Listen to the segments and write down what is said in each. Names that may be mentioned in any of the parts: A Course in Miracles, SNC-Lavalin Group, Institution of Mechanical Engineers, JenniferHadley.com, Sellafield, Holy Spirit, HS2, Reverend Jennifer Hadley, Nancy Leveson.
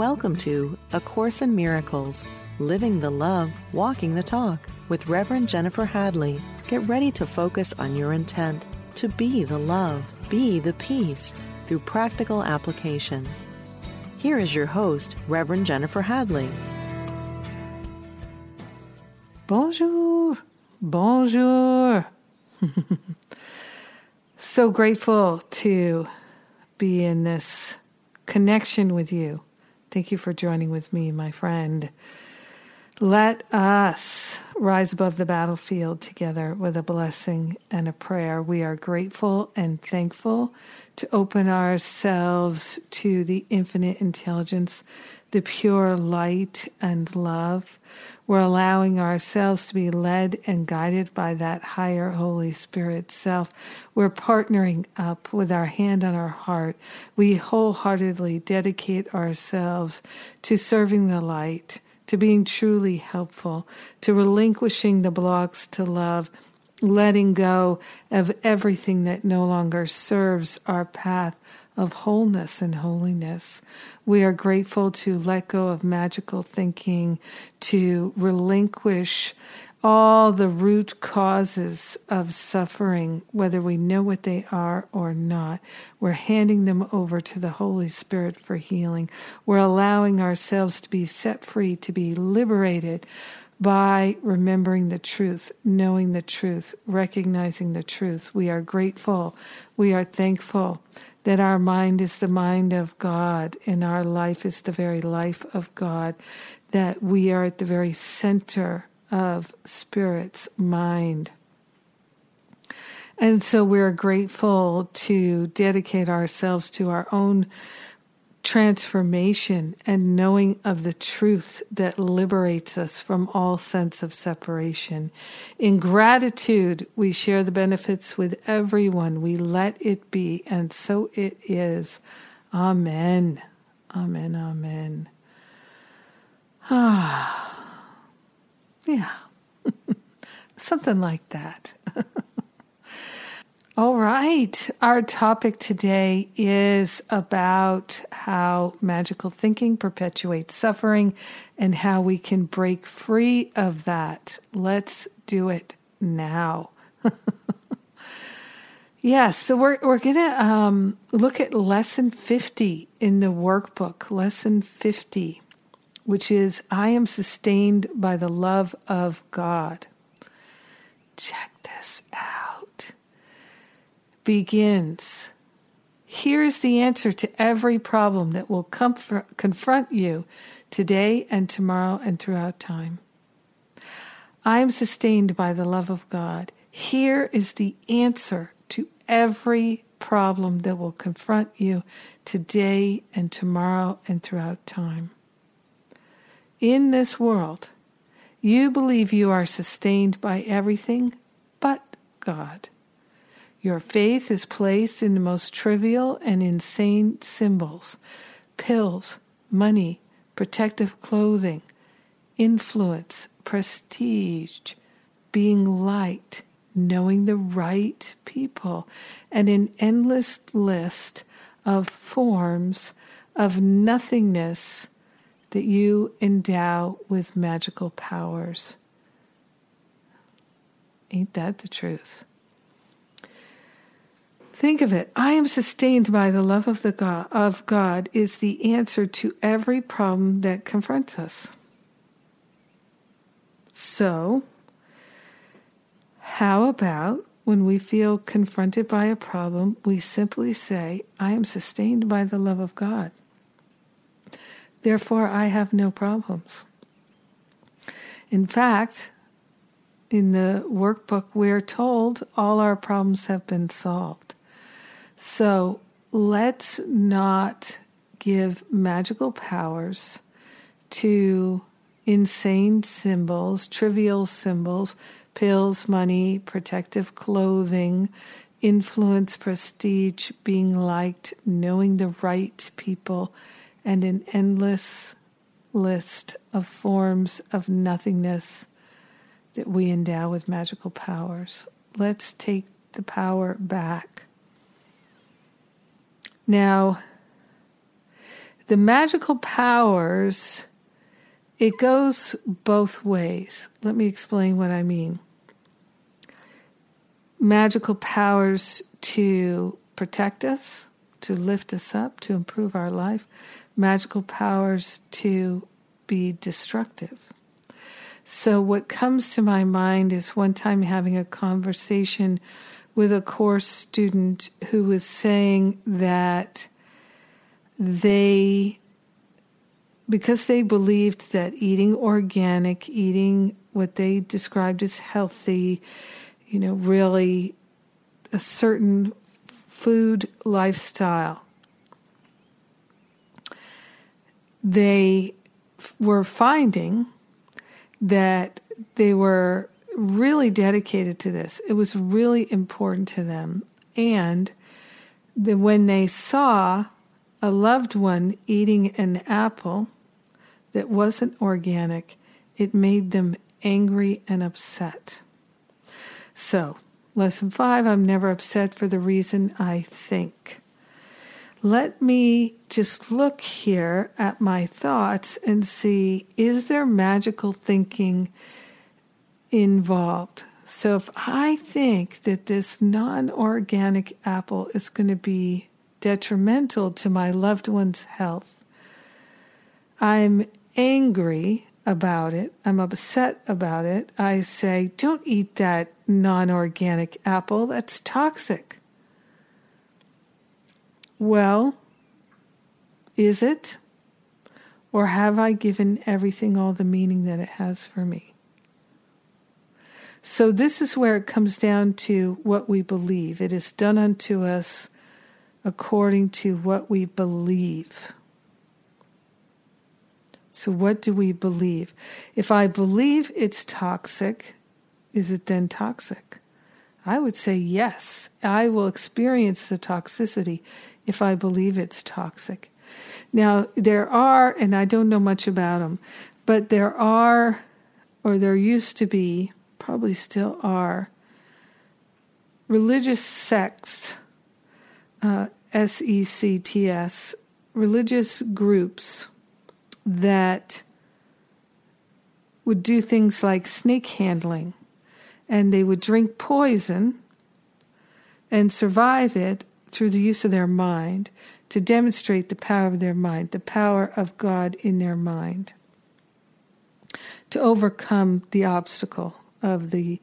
Welcome to A Course in Miracles, Living the Love, Walking the Talk with Reverend Jennifer Hadley. Get ready to focus on your intent to be the love, be the peace through practical application. Here is your host, Reverend Jennifer Hadley. Bonjour, bonjour. So grateful to be in this connection with you. Thank you for joining with me, my friend. Let us rise above the battlefield together with a blessing and a prayer. We are grateful and thankful to open ourselves to the infinite intelligence, the pure light and love. We're allowing ourselves to be led and guided by that higher Holy Spirit self. We're partnering up with our hand on our heart. We wholeheartedly dedicate ourselves to serving the light, to being truly helpful, to relinquishing the blocks to love, letting go of everything that no longer serves our path of wholeness and holiness. We are grateful to let go of magical thinking, to relinquish all the root causes of suffering, whether we know what they are or not. We're handing them over to the Holy Spirit for healing. We're allowing ourselves to be set free, to be liberated by remembering the truth, knowing the truth, recognizing the truth. We are grateful. We are thankful that our mind is the mind of God and our life is the very life of God, that we are at the very center of Spirit's mind. And so we're grateful to dedicate ourselves to our own transformation and knowing of the truth that liberates us from all sense of separation. In gratitude, we share the benefits with everyone. We let it be, and so it is. Amen. Amen. Amen. Ah, yeah. Something like that. All right, our topic today is about how magical thinking perpetuates suffering and how we can break free of that. Let's do it now. Yeah, so we're going to look at Lesson 50 in the workbook, Lesson 50, which is, I am sustained by the love of God. Check this out. Begins. Here's the answer to every problem that will confront you today and tomorrow and throughout time. I am sustained by the love of God. Here is the answer to every problem that will confront you today and tomorrow and throughout time. In this world, you believe you are sustained by everything but God. Your faith is placed in the most trivial and insane symbols, pills, money, protective clothing, influence, prestige, being liked, knowing the right people, and an endless list of forms of nothingness that you endow with magical powers. Ain't that the truth? Think of it. I am sustained by the love of God is the answer to every problem that confronts us. So, how about when we feel confronted by a problem, we simply say, I am sustained by the love of God. Therefore, I have no problems. In fact, in the workbook, we're told all our problems have been solved. So let's not give magical powers to insane symbols, trivial symbols, pills, money, protective clothing, influence, prestige, being liked, knowing the right people, and an endless list of forms of nothingness that we endow with magical powers. Let's take the power back. Now, the magical powers, it goes both ways. Let me explain what I mean. Magical powers to protect us, to lift us up, to improve our life. Magical powers to be destructive. So what comes to my mind is one time having a conversation with a course student who was saying that because they believed that eating organic, eating what they described as healthy, really a certain food lifestyle, they were finding that they were really dedicated to this. It was really important to them. And when they saw a loved one eating an apple that wasn't organic, it made them angry and upset. So, lesson 5, I'm never upset for the reason I think. Let me just look here at my thoughts and see, is there magical thinking involved? So if I think that this non-organic apple is going to be detrimental to my loved one's health, I'm angry about it. I'm upset about it. I say, don't eat that non-organic apple. That's toxic. Well, is it? Or have I given everything all the meaning that it has for me? So this is where it comes down to what we believe. It is done unto us according to what we believe. So what do we believe? If I believe it's toxic, is it then toxic? I would say yes. I will experience the toxicity if I believe it's toxic. Now, there are, and I don't know much about them, but there are, or there used to be, probably still are, religious sects, sects, religious groups that would do things like snake handling, and they would drink poison and survive it through the use of their mind to demonstrate the power of their mind, the power of God in their mind, to overcome the obstacle of the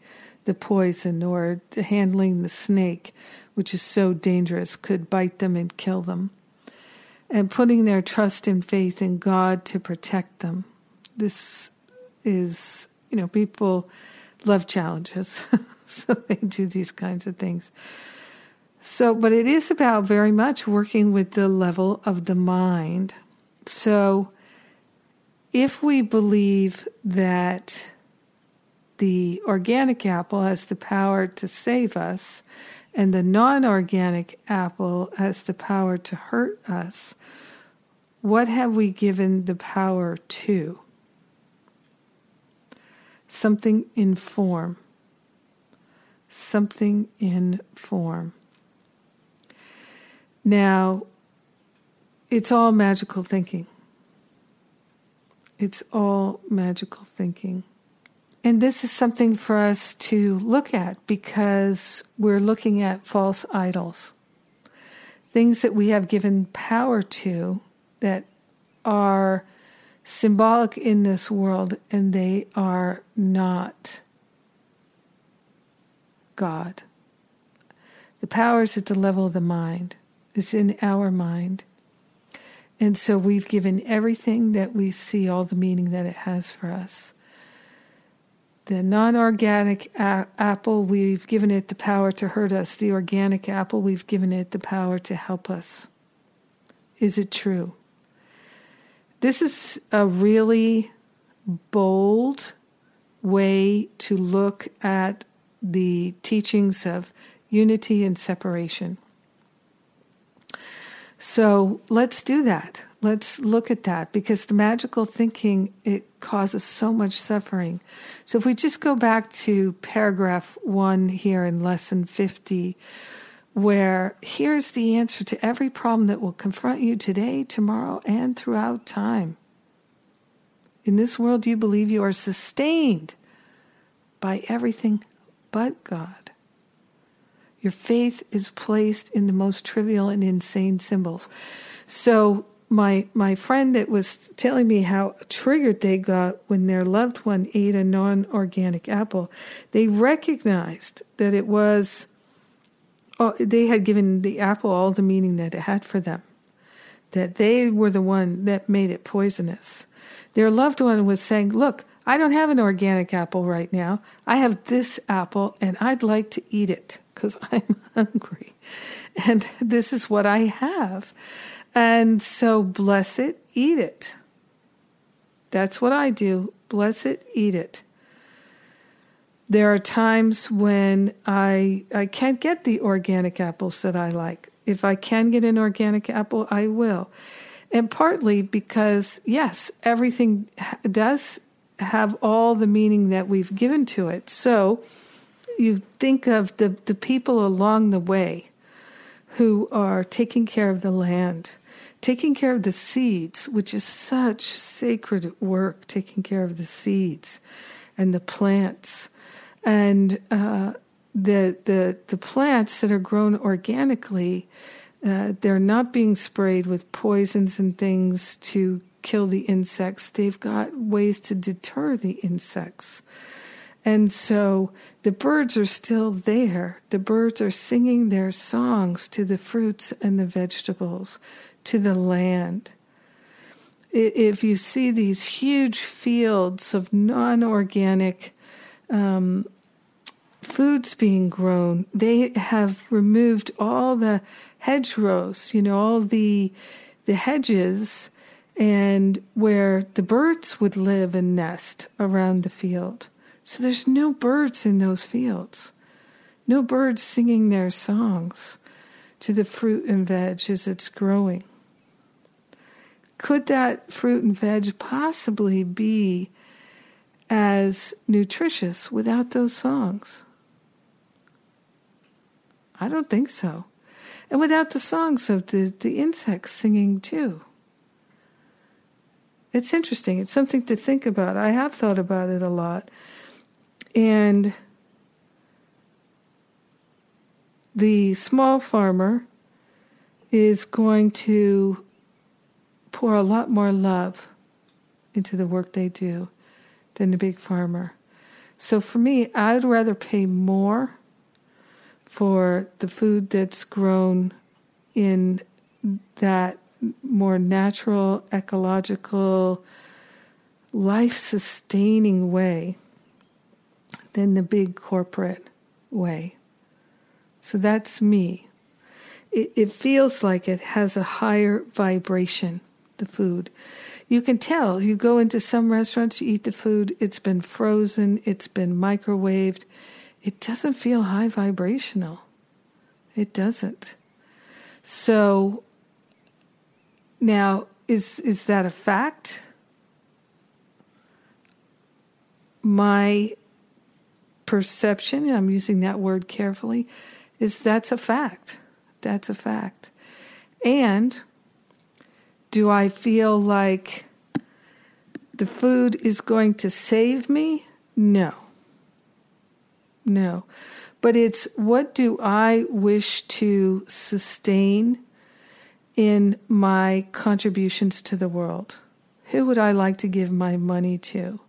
poison or handling the snake, which is so dangerous, could bite them and kill them, and putting their trust and faith in God to protect them. This is, people love challenges, so they do these kinds of things. So, but it is about very much working with the level of the mind. So if we believe that the organic apple has the power to save us, and the non-organic apple has the power to hurt us, what have we given the power to? Something in form. Something in form. Now, it's all magical thinking. It's all magical thinking. And this is something for us to look at, because we're looking at false idols, things that we have given power to that are symbolic in this world, and they are not God. The power is at the level of the mind. It's in our mind. And so we've given everything that we see all the meaning that it has for us. The non-organic apple, we've given it the power to hurt us. The organic apple, we've given it the power to help us. Is it true? This is a really bold way to look at the teachings of unity and separation. So let's do that. Let's look at that, because the magical thinking, it causes so much suffering. So if we just go back to paragraph 1 here in lesson 50, where here's the answer to every problem that will confront you today, tomorrow, and throughout time. In this world, you believe you are sustained by everything but God. Your faith is placed in the most trivial and insane symbols. So my friend that was telling me how triggered they got when their loved one ate a non-organic apple, they recognized that it was, they had given the apple all the meaning that it had for them, that they were the one that made it poisonous. Their loved one was saying, look, I don't have an organic apple right now. I have this apple, and I'd like to eat it because I'm hungry. And this is what I have. And so bless it, eat it. That's what I do. Bless it, eat it. There are times when I can't get the organic apples that I like. If I can get an organic apple, I will. And partly because, yes, everything does have all the meaning that we've given to it. So you think of the people along the way who are taking care of the land, taking care of the seeds, which is such sacred work, taking care of the seeds and the plants. And the plants that are grown organically, they're not being sprayed with poisons and things to kill the insects. They've got ways to deter the insects. And so the birds are still there. The birds are singing their songs to the fruits and the vegetables, to the land. If you see these huge fields of non-organic foods being grown, they have removed all the hedgerows, all the hedges, and where the birds would live and nest around the field. So there's no birds in those fields, no birds singing their songs to the fruit and veg as it's growing. Could that fruit and veg possibly be as nutritious without those songs? I don't think so. And without the songs of the insects singing too. It's interesting. It's something to think about. I have thought about it a lot. And the small farmer is going to pour a lot more love into the work they do than the big farmer. So for me, I'd rather pay more for the food that's grown in that more natural, ecological, life-sustaining way than the big corporate way. So that's me. It feels like it has a higher vibration, the food. You can tell. You go into some restaurants, you eat the food, it's been frozen, it's been microwaved. It doesn't feel high vibrational. It doesn't. So now, is that a fact? My perception, and I'm using that word carefully, is that's a fact. That's a fact. And do I feel like the food is going to save me? No. But it's, what do I wish to sustain in my contributions to the world? Who would I like to give my money to?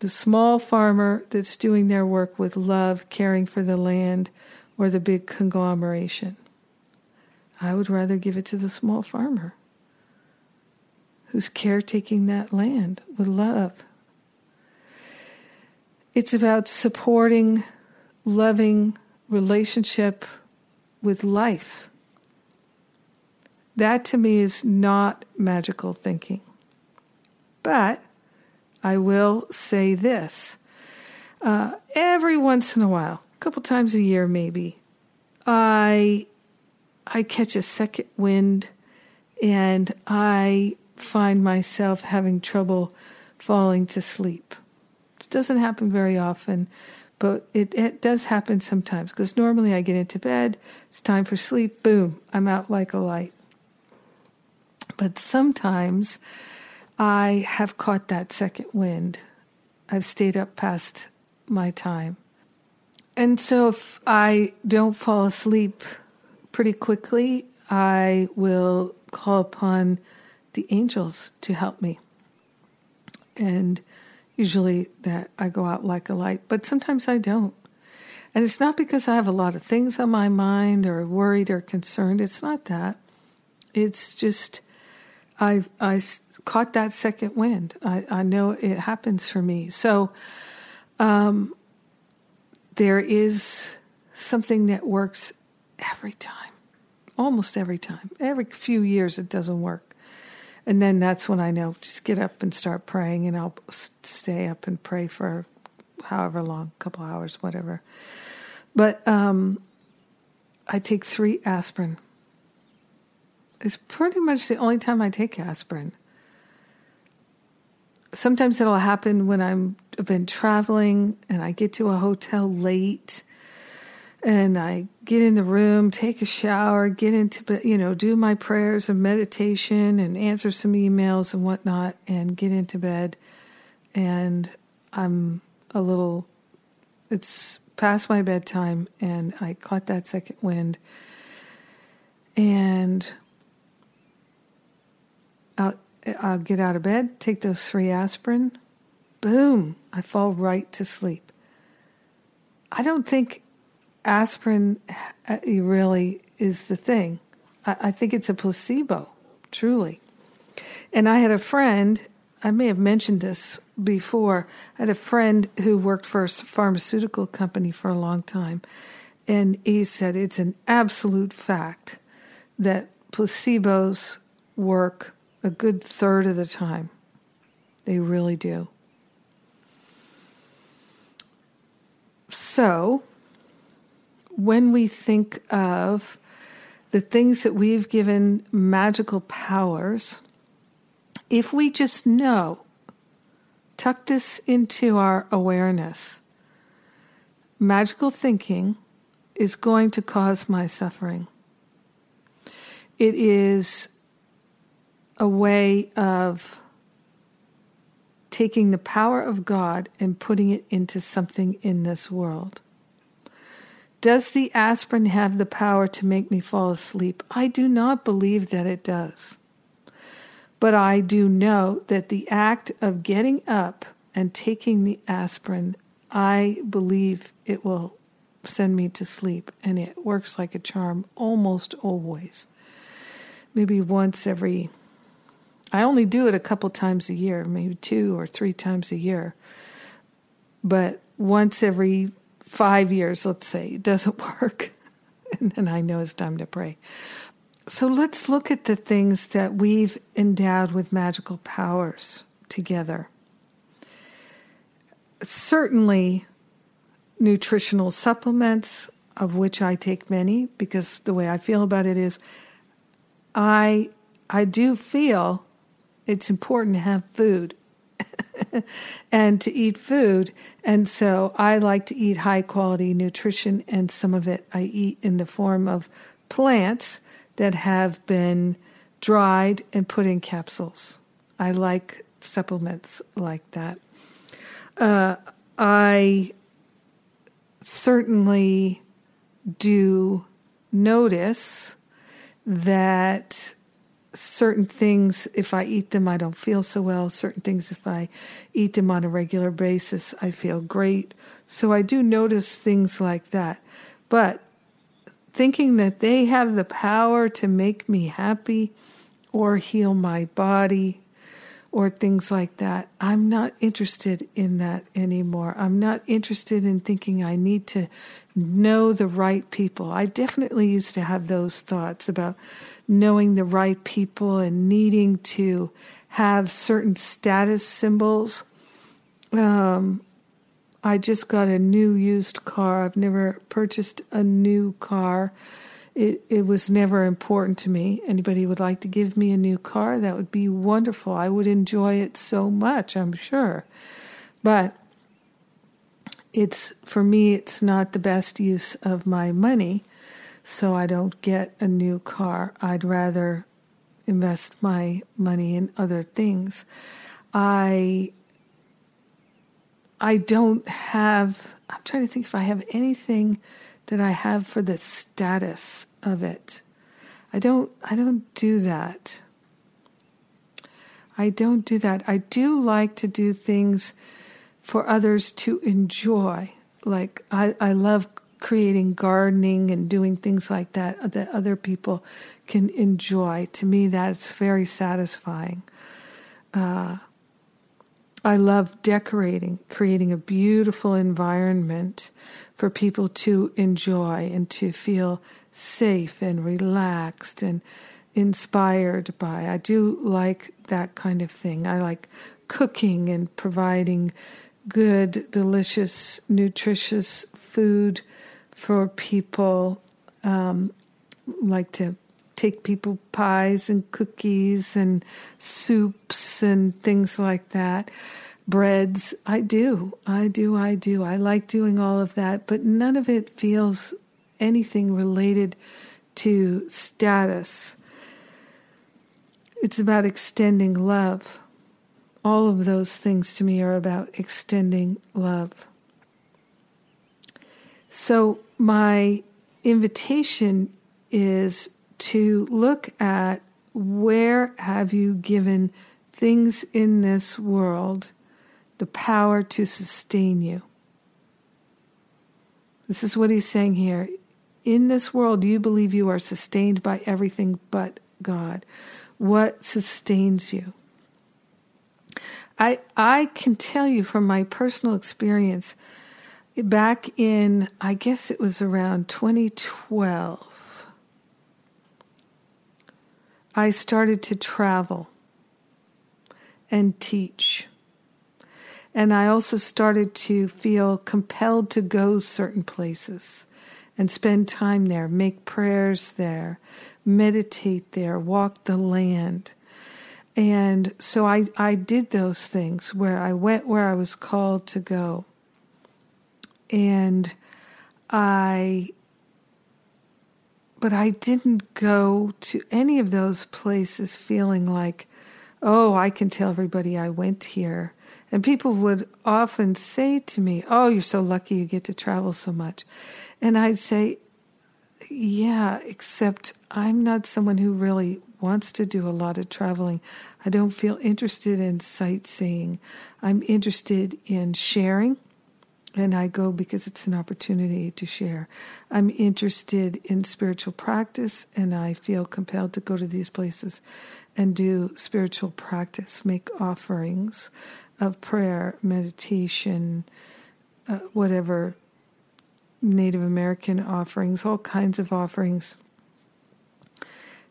The small farmer that's doing their work with love, caring for the land, or the big conglomeration? I would rather give it to the small farmer who's caretaking that land with love. It's about supporting loving relationship with life. That to me is not magical thinking. But I will say this. Every once in a while, a couple times a year maybe, I catch a second wind and I find myself having trouble falling to sleep. It doesn't happen very often, But it does happen sometimes, because normally I get into bed, it's time for sleep, boom, I'm out like a light. But sometimes I have caught that second wind. I've stayed up past my time. And so if I don't fall asleep pretty quickly, I will call upon the angels to help me. And usually that I go out like a light, but sometimes I don't. And it's not because I have a lot of things on my mind or worried or concerned. It's not that. It's just I caught that second wind. I know it happens for me. So there is something that works every time, almost every time. Every few years it doesn't work. And then that's when I know, just get up and start praying, and I'll stay up and pray for however long, a couple hours, whatever. But I take 3 aspirin. It's pretty much the only time I take aspirin. Sometimes it'll happen when I've been traveling and I get to a hotel late and I get in the room, take a shower, get into, do my prayers and meditation and answer some emails and whatnot and get into bed. And it's past my bedtime and I caught that second wind. And I'll get out of bed, take those 3 aspirin, boom, I fall right to sleep. I don't think aspirin really is the thing. I think it's a placebo, truly. And I had a friend, I may have mentioned this before, I had a friend who worked for a pharmaceutical company for a long time, and he said it's an absolute fact that placebos work a good third of the time. They really do. So when we think of the things that we've given magical powers, if we just know, tuck this into our awareness, magical thinking is going to cause my suffering. It is a way of taking the power of God and putting it into something in this world. Does the aspirin have the power to make me fall asleep? I do not believe that it does. But I do know that the act of getting up and taking the aspirin, I believe it will send me to sleep. And it works like a charm almost always. Maybe once every... I only do it a couple times a year, maybe 2 or 3 times a year. But once every 5 years, let's say, it doesn't work. And then I know it's time to pray. So let's look at the things that we've endowed with magical powers together. Certainly nutritional supplements, of which I take many, because the way I feel about it is I do feel it's important to have food and to eat food. And so I like to eat high quality nutrition, and some of it I eat in the form of plants that have been dried and put in capsules. I like supplements like that. I certainly do notice that certain things, if I eat them, I don't feel so well. Certain things, if I eat them on a regular basis, I feel great. So I do notice things like that. But thinking that they have the power to make me happy or heal my body or things like that, I'm not interested in that anymore. I'm not interested in thinking I need to know the right people. I definitely used to have those thoughts about knowing the right people and needing to have certain status symbols. I just got a new used car. I've never purchased a new car. It was never important to me. Anybody would like to give me a new car, that would be wonderful. I would enjoy it so much, I'm sure. But for me, it's not the best use of my money, so I don't get a new car. I'd rather invest my money in other things. I don't have, I'm trying to think if I have anything that I have for the status of it. I don't do that. I don't do that. I do like to do things for others to enjoy. Like I love creating gardening and doing things like that other people can enjoy. To me, that's very satisfying. I love decorating, creating a beautiful environment for people to enjoy and to feel safe and relaxed and inspired by. I do like that kind of thing. I like cooking and providing good, delicious, nutritious food for people. Like to take people pies and cookies and soups and things like that. Breads. I do. I like doing all of that, but none of it feels anything related to status. It's about extending love. All of those things to me are about extending love. So my invitation is to look at, where have you given things in this world the power to sustain you? This is what he's saying here. In this world, you believe you are sustained by everything but God. What sustains you? I can tell you from my personal experience, back in, I guess it was around 2012, I started to travel and teach. And I also started to feel compelled to go certain places and spend time there, make prayers there, meditate there, walk the land. And so I did those things where I went where I was called to go. And but I didn't go to any of those places feeling like, oh, I can tell everybody I went here. And people would often say to me, oh, you're so lucky you get to travel so much. And I'd say, yeah, except I'm not someone who really wants to do a lot of traveling. I don't feel interested in sightseeing. I'm interested in sharing, and I go because it's an opportunity to share. I'm interested in spiritual practice, and I feel compelled to go to these places and do spiritual practice, make offerings of prayer, meditation, whatever, Native American offerings, all kinds of offerings.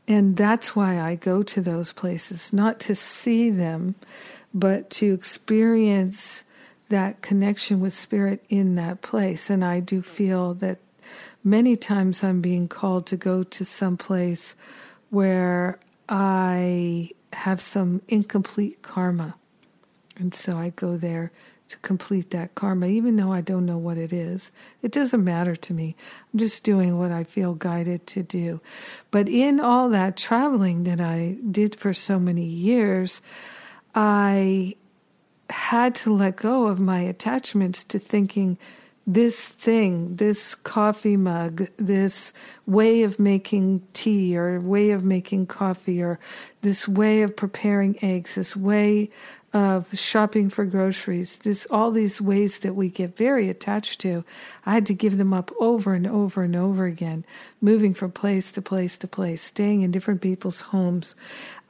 And that's why I go to those places, not to see them, but to experience that connection with spirit in that place. And I do feel that many times I'm being called to go to some place where I have some incomplete karma. And so I go there to complete that karma, even though I don't know what it is. It doesn't matter to me. I'm just doing what I feel guided to do. But in all that traveling that I did for so many years, I had to let go of my attachments to thinking this thing, this coffee mug, this way of making tea or way of making coffee or this way of preparing eggs, this way of shopping for groceries, all these ways that we get very attached to, I had to give them up over and over and over again, moving from place to place to place, staying in different people's homes.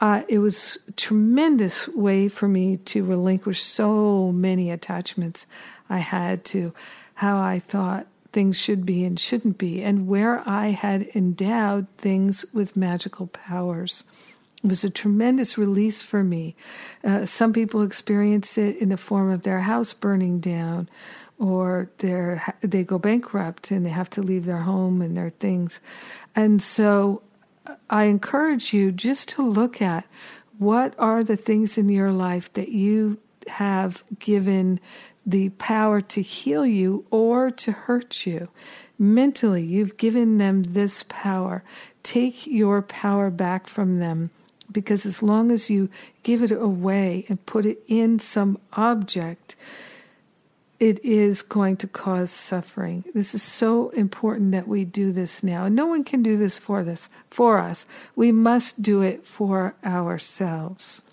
It was a tremendous way for me to relinquish so many attachments I had to how I thought things should be and shouldn't be, and where I had endowed things with magical powers. It was a tremendous release for me. Some people experience it in the form of their house burning down, or they go bankrupt and they have to leave their home and their things. And so I encourage you just to look at, what are the things in your life that you have given the power to heal you or to hurt you. Mentally, you've given them this power. Take your power back from them, because as long as you give it away and put it in some object, it is going to cause suffering. This is so important that we do this now. And no one can do this for us. We must do it for ourselves.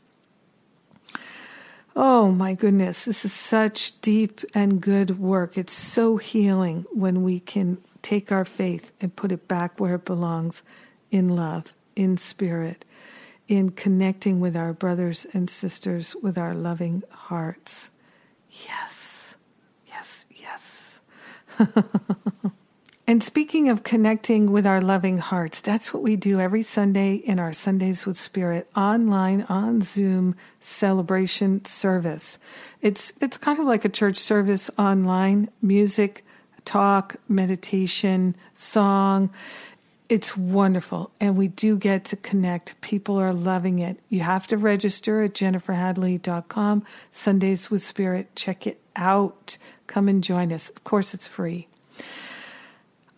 Oh my goodness, this is such deep and good work. It's so healing when we can take our faith and put it back where it belongs, in love, in spirit, in connecting with our brothers and sisters with our loving hearts. Yes, yes, yes. And speaking of connecting with our loving hearts, that's what we do every Sunday in our Sundays with Spirit online on Zoom celebration service. It's kind of like a church service online, music, talk, meditation, song. It's wonderful, and we do get to connect. People are loving it. You have to register at JenniferHadley.com, Sundays with Spirit. Check it out. Come and join us. Of course, it's free.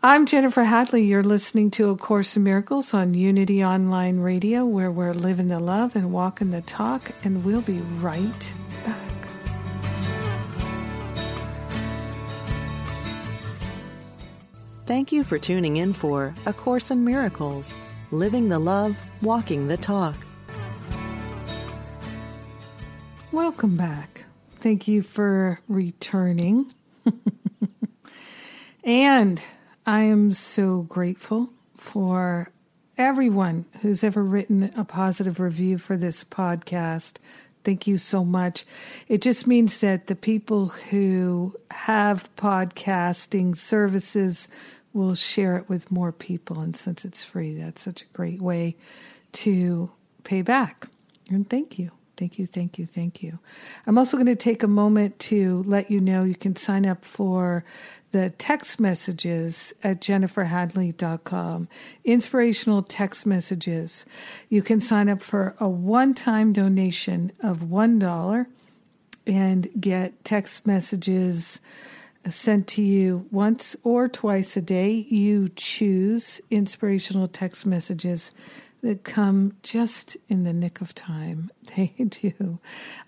I'm Jennifer Hadley. You're listening to A Course in Miracles on Unity Online Radio, where we're living the love and walking the talk, and we'll be right back. Thank you for tuning in for A Course in Miracles, Living the Love, Walking the Talk. Welcome back. Thank you for returning. And I am so grateful for everyone who's ever written a positive review for this podcast. Thank you so much. It just means that the people who have podcasting services will share it with more people. And since it's free, that's such a great way to pay back. And thank you. Thank you, thank you, thank you. I'm also going to take a moment to let you know you can sign up for the text messages at JenniferHadley.com, inspirational text messages. You can sign up for a one-time donation of $1 and get text messages sent to you once or twice a day. You choose inspirational text messages that come just in the nick of time. They do.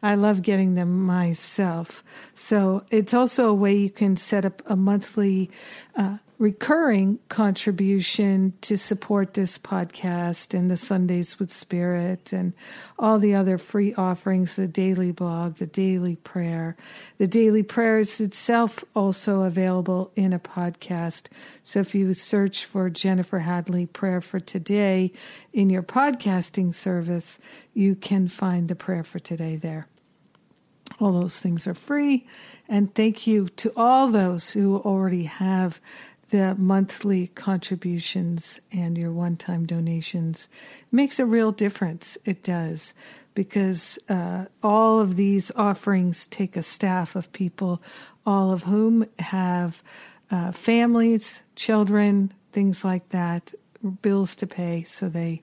I love getting them myself. So it's also a way you can set up a monthly recurring contribution to support this podcast and the Sundays with Spirit and all the other free offerings, the daily blog, the daily prayer. The daily prayer is itself also available in a podcast. So if you search for Jennifer Hadley Prayer for Today in your podcasting service, you can find the prayer for today there. All those things are free. And thank you to all those who already have the monthly contributions and your one-time donations. It makes a real difference. It does, because all of these offerings take a staff of people, all of whom have families, children, things like that, bills to pay. So they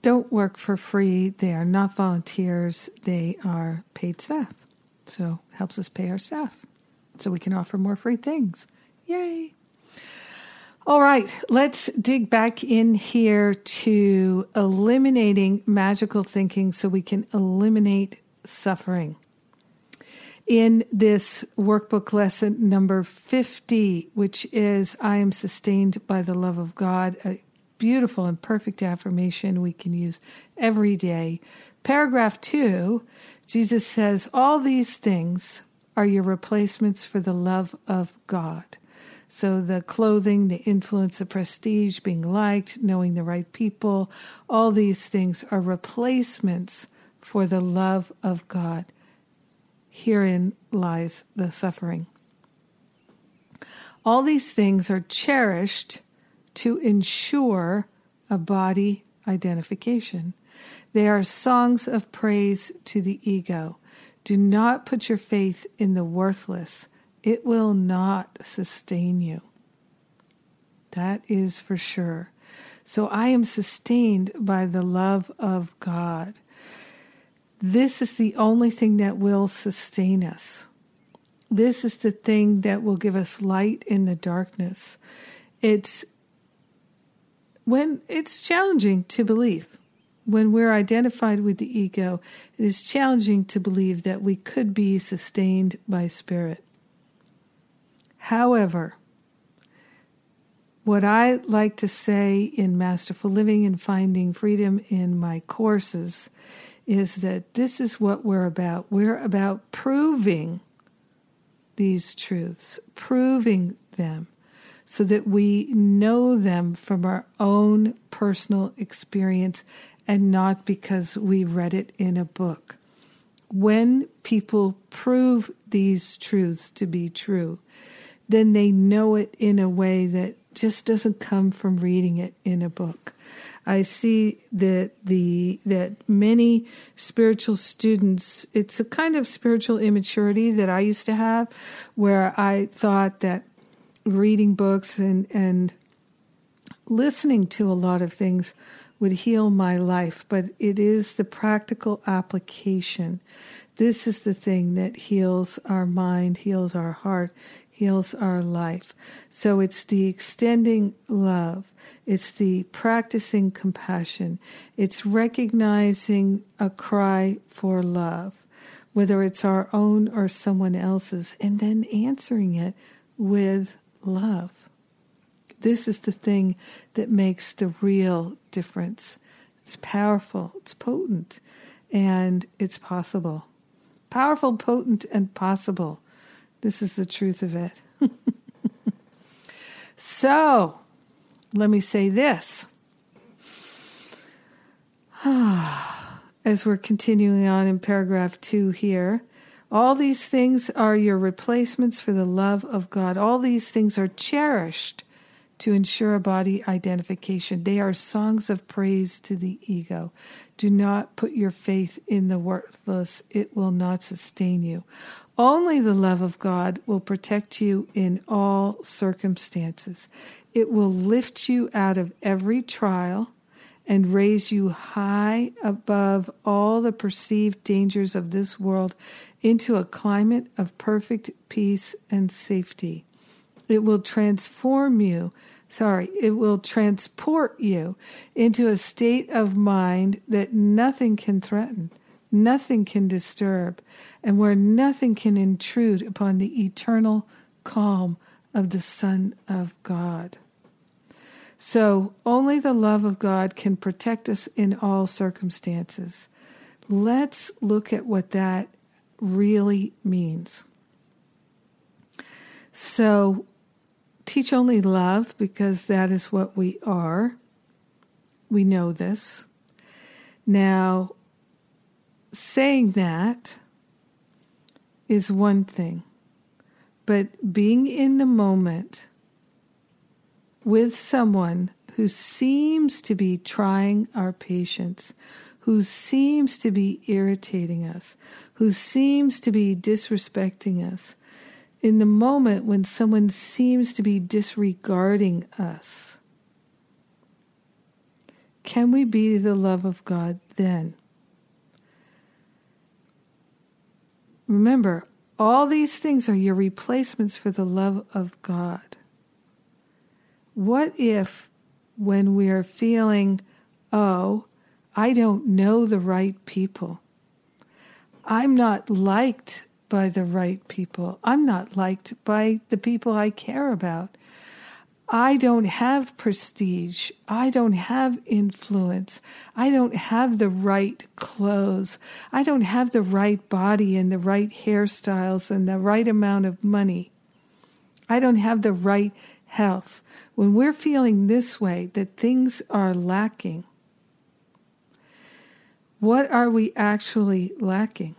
don't work for free. They are not volunteers. They are paid staff. So it helps us pay our staff so we can offer more free things. Yay! All right, let's dig back in here to eliminating magical thinking so we can eliminate suffering. In this workbook lesson number 50, which is I am sustained by the love of God, a beautiful and perfect affirmation we can use every day. Paragraph 2, Jesus says, all these things are your replacements for the love of God. So the clothing, the influence, the prestige, being liked, knowing the right people, all these things are replacements for the love of God. Herein lies the suffering. All these things are cherished to ensure a body identification. They are songs of praise to the ego. Do not put your faith in the worthless. It will not sustain you. That is for sure. So I am sustained by the love of God. This is the only thing that will sustain us. This is the thing that will give us light in the darkness. It's challenging to believe. When we're identified with the ego, it is challenging to believe that we could be sustained by spirit. However, what I like to say in Masterful Living and Finding Freedom in my courses is that this is what we're about. We're about proving these truths, proving them, so that we know them from our own personal experience and not because we read it in a book. When people prove these truths to be true, then they know it in a way that just doesn't come from reading it in a book. I see that many spiritual students, it's a kind of spiritual immaturity that I used to have, where I thought that reading books and listening to a lot of things would heal my life, but it is the practical application. This is the thing that heals our mind, heals our heart, heals our life. So it's the extending love. It's the practicing compassion. It's recognizing a cry for love, whether it's our own or someone else's, and then answering it with love. This is the thing that makes the real difference. It's powerful, it's potent, and it's possible. Powerful, potent, and possible. This is the truth of it. So, let me say this. As we're continuing on in paragraph 2 here, all these things are your replacements for the love of God. All these things are cherished to ensure a body identification. They are songs of praise to the ego. Do not put your faith in the worthless. It will not sustain you. Only the love of God will protect you in all circumstances. It will lift you out of every trial and raise you high above all the perceived dangers of this world into a climate of perfect peace and safety. It will transport you into a state of mind that nothing can threaten. Nothing can disturb, and where nothing can intrude upon the eternal calm of the Son of God. So only the love of God can protect us in all circumstances. Let's look at what that really means. So teach only love, because that is what we are. We know this. Now, saying that is one thing, but being in the moment with someone who seems to be trying our patience, who seems to be irritating us, who seems to be disrespecting us, in the moment when someone seems to be disregarding us, can we be the love of God then? Remember, all these things are your replacements for the love of God. What if, when we are feeling, oh, I don't know the right people, I'm not liked by the right people, I'm not liked by the people I care about, I don't have prestige, I don't have influence, I don't have the right clothes, I don't have the right body and the right hairstyles and the right amount of money, I don't have the right health. When we're feeling this way, that things are lacking, what are we actually lacking?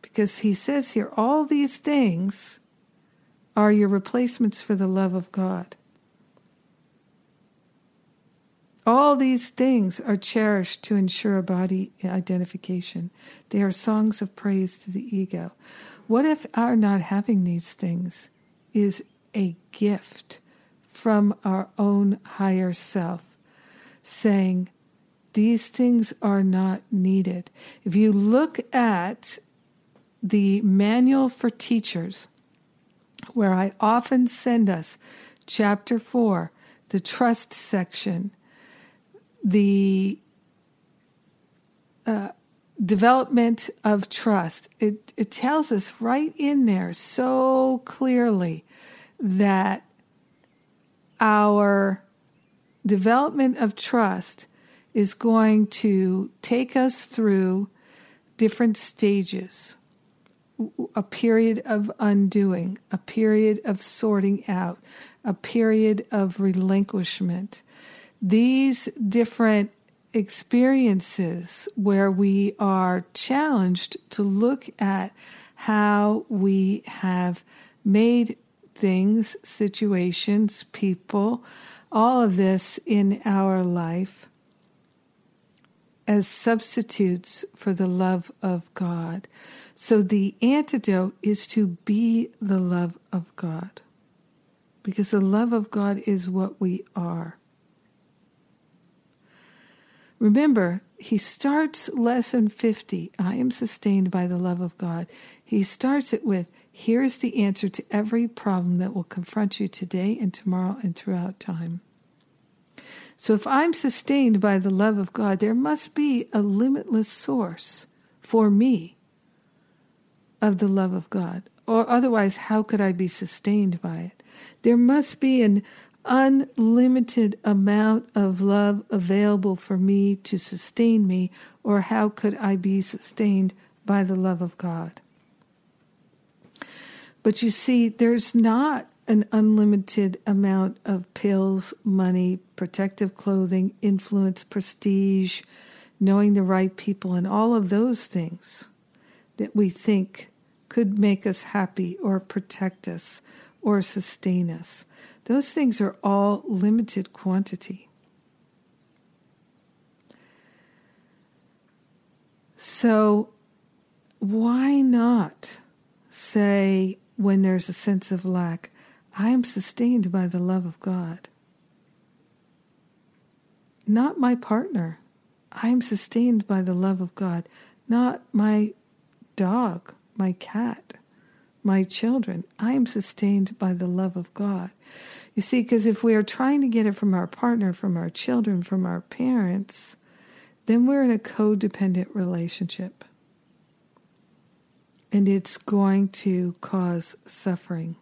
Because he says here, all these things are your replacements for the love of God. All these things are cherished to ensure a body identification. They are songs of praise to the ego. What if our not having these things is a gift from our own higher self, saying, these things are not needed? If you look at the manual for teachers, where I often send us Chapter 4, the trust section, the development of trust. It tells us right in there so clearly that our development of trust is going to take us through different stages, a period of undoing, a period of sorting out, a period of relinquishment. These different experiences where we are challenged to look at how we have made things, situations, people, all of this in our life as substitutes for the love of God. So the antidote is to be the love of God, because the love of God is what we are. Remember, he starts lesson 50, I am sustained by the love of God. He starts it with, here's the answer to every problem that will confront you today and tomorrow and throughout time. So if I'm sustained by the love of God, there must be a limitless source for me of the love of God. Or otherwise, how could I be sustained by it? There must be an unlimited amount of love available for me to sustain me, or how could I be sustained by the love of God? But you see, there's not an unlimited amount of pills, money, protective clothing, influence, prestige, knowing the right people, and all of those things that we think could make us happy or protect us or sustain us. Those things are all limited quantity. So why not say, when there's a sense of lack, I am sustained by the love of God. Not my partner. I am sustained by the love of God. Not my dog, my cat, my children. I am sustained by the love of God. You see, because if we are trying to get it from our partner, from our children, from our parents, then we're in a codependent relationship. And it's going to cause suffering.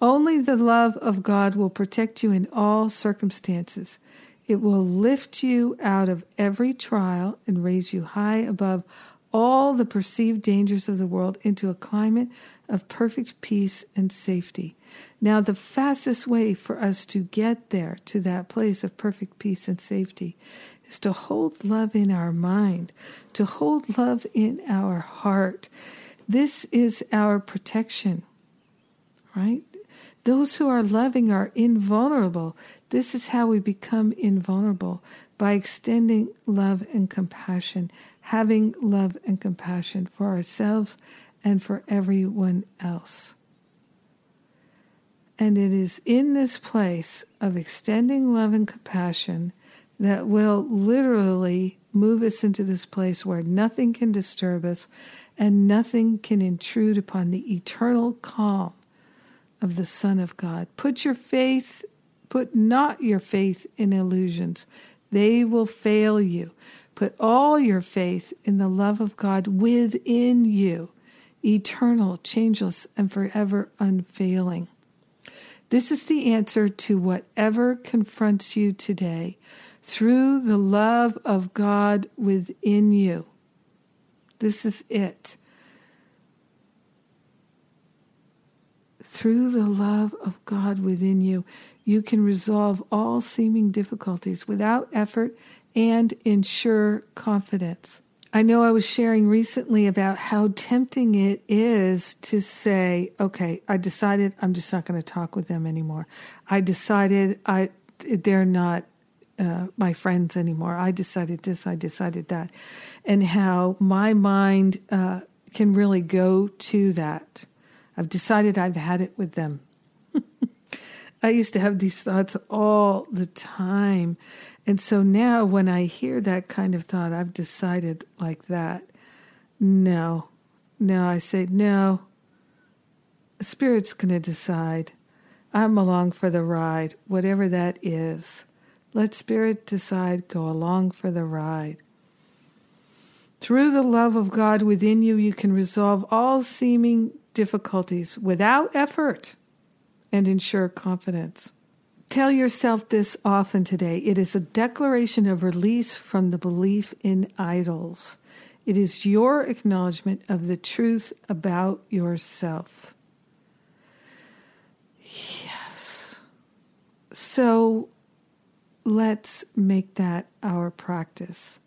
Only the love of God will protect you in all circumstances. It will lift you out of every trial and raise you high above all the perceived dangers of the world into a climate of perfect peace and safety. Now, the fastest way for us to get there, to that place of perfect peace and safety, is to hold love in our mind, to hold love in our heart. This is our protection, right? Those who are loving are invulnerable. This is how we become invulnerable, by extending love and compassion, having love and compassion for ourselves and for everyone else. And it is in this place of extending love and compassion that will literally move us into this place where nothing can disturb us and nothing can intrude upon the eternal calm of the Son of God. Put not your faith in illusions. They will fail you. Put all your faith in the love of God within you, eternal, changeless, and forever unfailing. This is the answer to whatever confronts you today, through the love of God within you. This is it. Through the love of God within you, you can resolve all seeming difficulties without effort and ensure confidence. I know I was sharing recently about how tempting it is to say, okay, I decided I'm just not going to talk with them anymore. I decided they're not my friends anymore. I decided this, I decided that. And how my mind can really go to that. I've decided I've had it with them. I used to have these thoughts all the time. And so now when I hear that kind of thought, I've decided like that. No, I say, no, Spirit's going to decide. I'm along for the ride, whatever that is. Let Spirit decide, go along for the ride. Through the love of God within you, you can resolve all seeming difficulties without effort and ensure confidence. Tell yourself this often today. It is a declaration of release from the belief in idols. It is your acknowledgement of the truth about yourself. Yes. So let's make that our practice.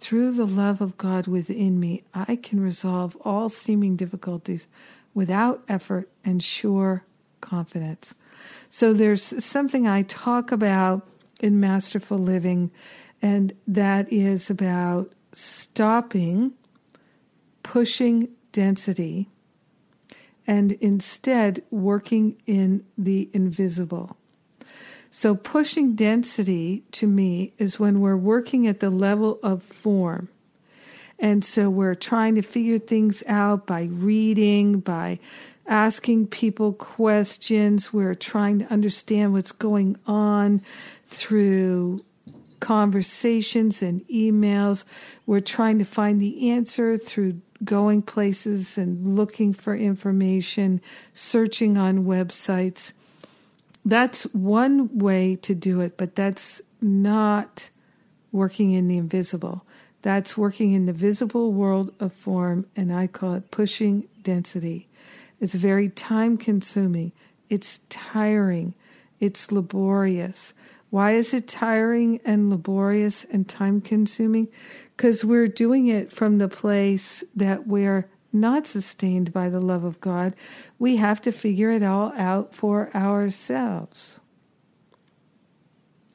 Through the love of God within me, I can resolve all seeming difficulties without effort and sure confidence. So there's something I talk about in Masterful Living, and that is about stopping pushing density and instead working in the invisible. So pushing density, to me, is when we're working at the level of form. And so we're trying to figure things out by reading, by asking people questions. We're trying to understand what's going on through conversations and emails. We're trying to find the answer through going places and looking for information, searching on websites. That's one way to do it, but that's not working in the invisible. That's working in the visible world of form, and I call it pushing density. It's very time-consuming. It's tiring. It's laborious. Why is it tiring and laborious and time-consuming? Because we're doing it from the place that we're not sustained by the love of God. We have to figure it all out for ourselves.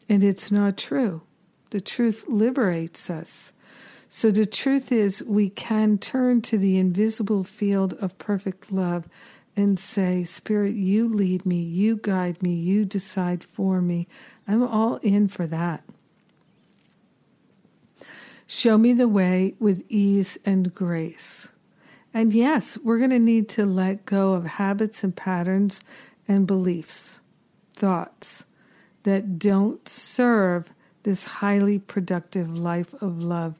And it's not true. The truth liberates us. So the truth is, we can turn to the invisible field of perfect love and say, Spirit, you lead me, you guide me, you decide for me. I'm all in for that. Show me the way with ease and grace. And yes, we're going to need to let go of habits and patterns and beliefs, thoughts that don't serve this highly productive life of love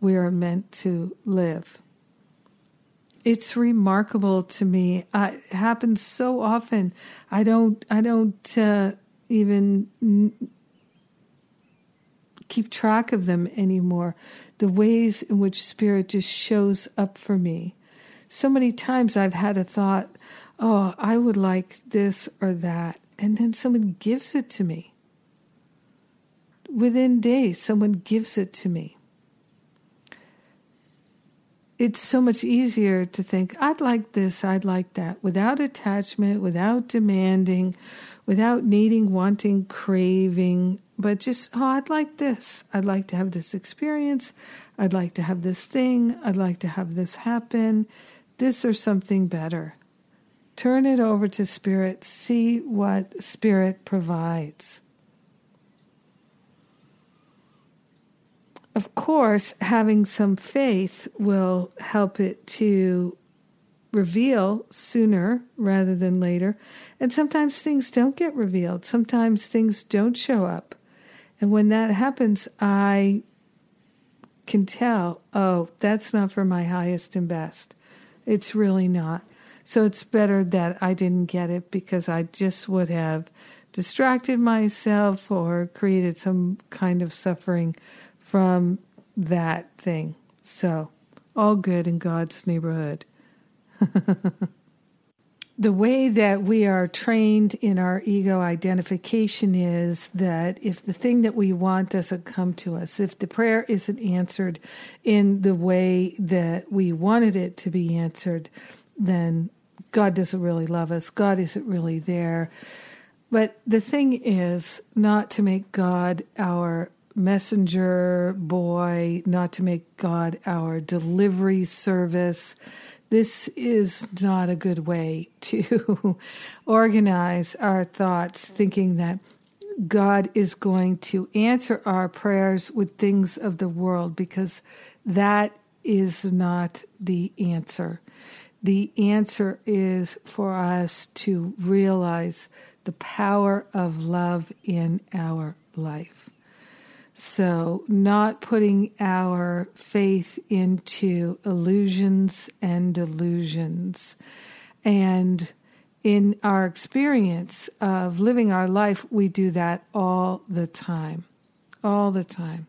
we are meant to live. It's remarkable to me. It happens so often. I don't even keep track of them anymore. The ways in which Spirit just shows up for me. So many times I've had a thought, oh, I would like this or that. And then someone gives it to me. Within days, someone gives it to me. It's so much easier to think, I'd like this, I'd like that, without attachment, without demanding, without needing, wanting, craving, but just, oh, I'd like this. I'd like to have this experience. I'd like to have this thing. I'd like to have this happen. This or something better. Turn it over to Spirit. See what Spirit provides. Of course, having some faith will help it to reveal sooner rather than later. And sometimes things don't get revealed. Sometimes things don't show up. And when that happens, I can tell, oh, that's not for my highest and best. It's really not. So it's better that I didn't get it, because I just would have distracted myself or created some kind of suffering from that thing. So all good in God's neighborhood. The way that we are trained in our ego identification is that if the thing that we want doesn't come to us, if the prayer isn't answered in the way that we wanted it to be answered, then God doesn't really love us. God isn't really there. But the thing is not to make God our messenger boy, not to make God our delivery service. This is not a good way to organize our thoughts, thinking that God is going to answer our prayers with things of the world, because that is not the answer. the answer is for us to realize the power of love in our life. So not putting our faith into illusions and delusions. And in our experience of living our life, we do that all the time, all the time.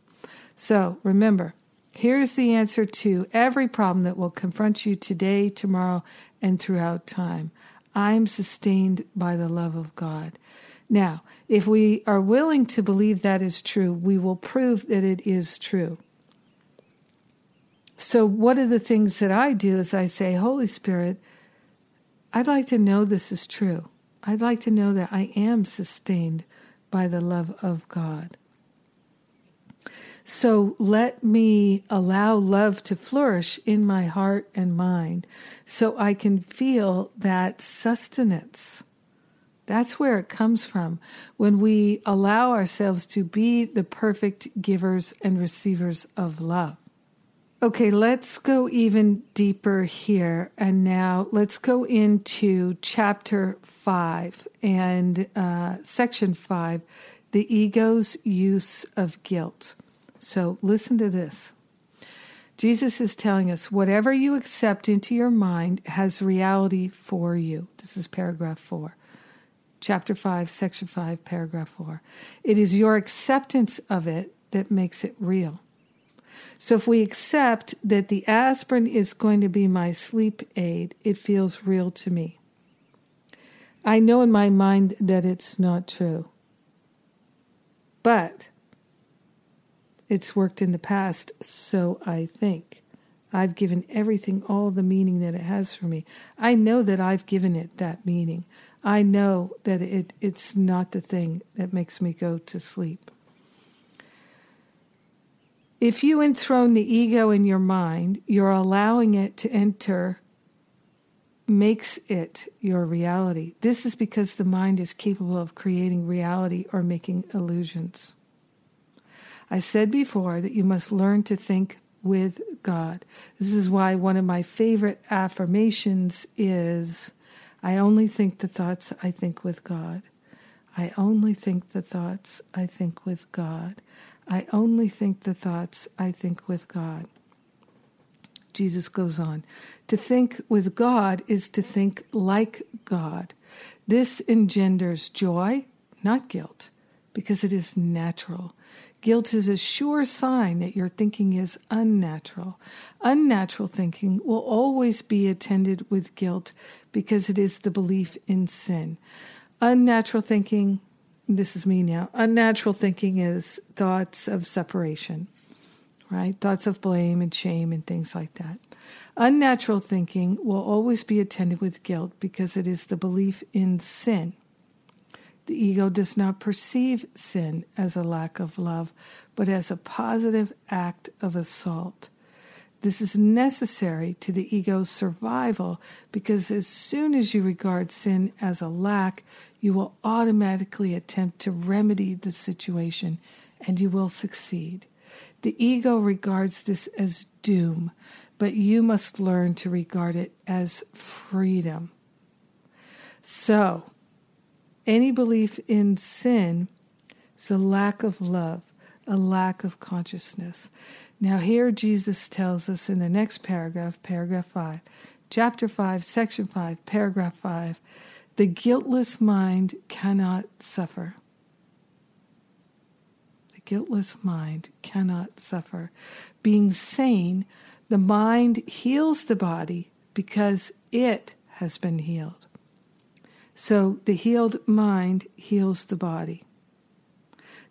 So remember, here's the answer to every problem that will confront you today, tomorrow, and throughout time. I'm sustained by the love of God. Now, if we are willing to believe that is true, we will prove that it is true. So one of the things that I do is I say, Holy Spirit, I'd like to know this is true. I'd like to know that I am sustained by the love of God. So let me allow love to flourish in my heart and mind so I can feel that sustenance. That's where it comes from, when we allow ourselves to be the perfect givers and receivers of love. Okay, let's go even deeper here. And now let's go into chapter 5 and section 5, the ego's use of guilt. So listen to this. Jesus is telling us, whatever you accept into your mind has reality for you. This is paragraph 4. Chapter 5, section 5, paragraph 4. It is your acceptance of it that makes it real. So if we accept that the aspirin is going to be my sleep aid, it feels real to me. I know in my mind that it's not true, but it's worked in the past, so I think. I've given everything all the meaning that it has for me. I know that I've given it that meaning. I know that it's not the thing that makes me go to sleep. If you enthrone the ego in your mind, you're allowing it to enter, makes it your reality. This is because the mind is capable of creating reality or making illusions. I said before that you must learn to think with God. This is why one of my favorite affirmations is, I only think the thoughts I think with God. I only think the thoughts I think with God. I only think the thoughts I think with God. Jesus goes on. To think with God is to think like God. This engenders joy, not guilt, because it is natural. Guilt is a sure sign that your thinking is unnatural. Unnatural thinking will always be attended with guilt because it is the belief in sin. Unnatural thinking, this is me now, unnatural thinking is thoughts of separation, right? Thoughts of blame and shame and things like that. Unnatural thinking will always be attended with guilt because it is the belief in sin. The ego does not perceive sin as a lack of love, but as a positive act of assault. This is necessary to the ego's survival because as soon as you regard sin as a lack, you will automatically attempt to remedy the situation and you will succeed. The ego regards this as doom, but you must learn to regard it as freedom. So, any belief in sin is a lack of love, a lack of consciousness. Now here Jesus tells us in the next paragraph, paragraph 5, chapter 5, section 5, paragraph 5, the guiltless mind cannot suffer. The guiltless mind cannot suffer. Being sane, the mind heals the body because it has been healed. So the healed mind heals the body.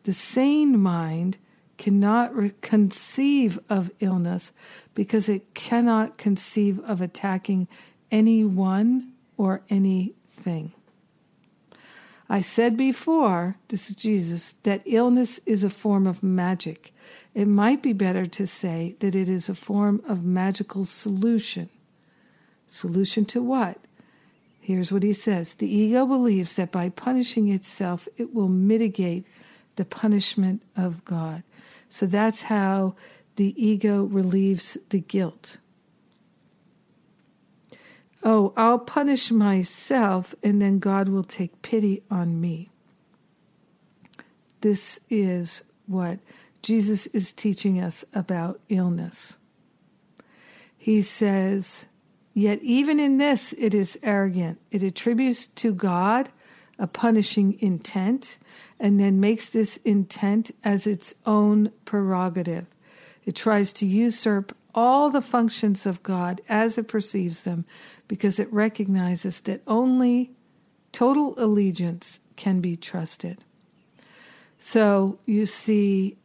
The sane mind cannot conceive of illness because it cannot conceive of attacking anyone or anything. I said before, this is Jesus, that illness is a form of magic. It might be better to say that it is a form of magical solution. Solution to what? Here's what he says. The ego believes that by punishing itself, it will mitigate the punishment of God. So that's how the ego relieves the guilt. oh, I'll punish myself and then God will take pity on me. This is what Jesus is teaching us about illness. He says, yet even in this it is arrogant. It attributes to God a punishing intent and then makes this intent as its own prerogative. It tries to usurp all the functions of God as it perceives them because it recognizes that only total allegiance can be trusted. So you see,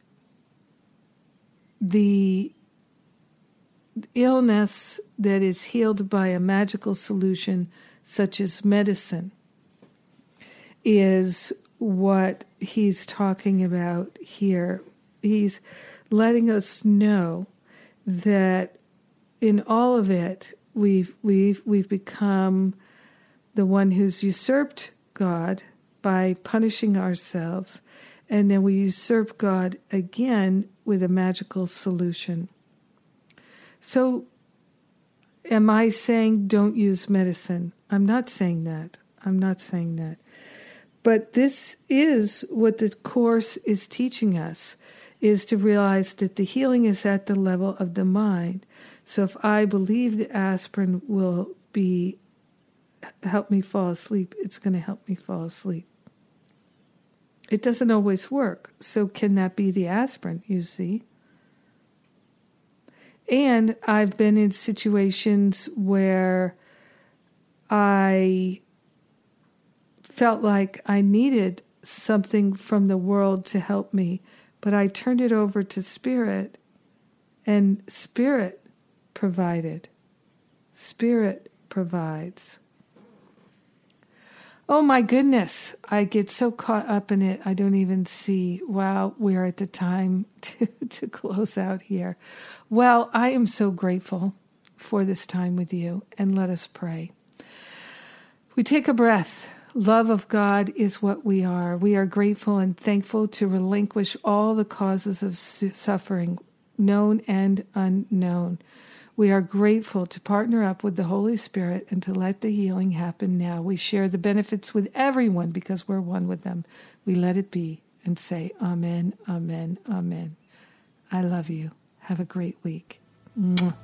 the illness that is healed by a magical solution such as medicine is what he's talking about here. He's letting us know that in all of it, we've become the one who's usurped God by punishing ourselves, and then we usurp God again with a magical solution. So am I saying don't use medicine? I'm not saying that. But this is what the Course is teaching us, is to realize that the healing is at the level of the mind. So if I believe the aspirin will be help me fall asleep, it's going to help me fall asleep. It doesn't always work. So can that be the aspirin, you see? And I've been in situations where I felt like I needed something from the world to help me, but I turned it over to Spirit, and Spirit provided. Spirit provides. Oh my goodness, I get so caught up in it, I don't even see, wow, we're at the time to close out here. Well, I am so grateful for this time with you, and let us pray. We take a breath. Love of God is what we are. We are grateful and thankful to relinquish all the causes of suffering, known and unknown. We are grateful to partner up with the Holy Spirit and to let the healing happen now. We share the benefits with everyone because we're one with them. We let it be and say, Amen, Amen, Amen. I love you. Have a great week. Mwah.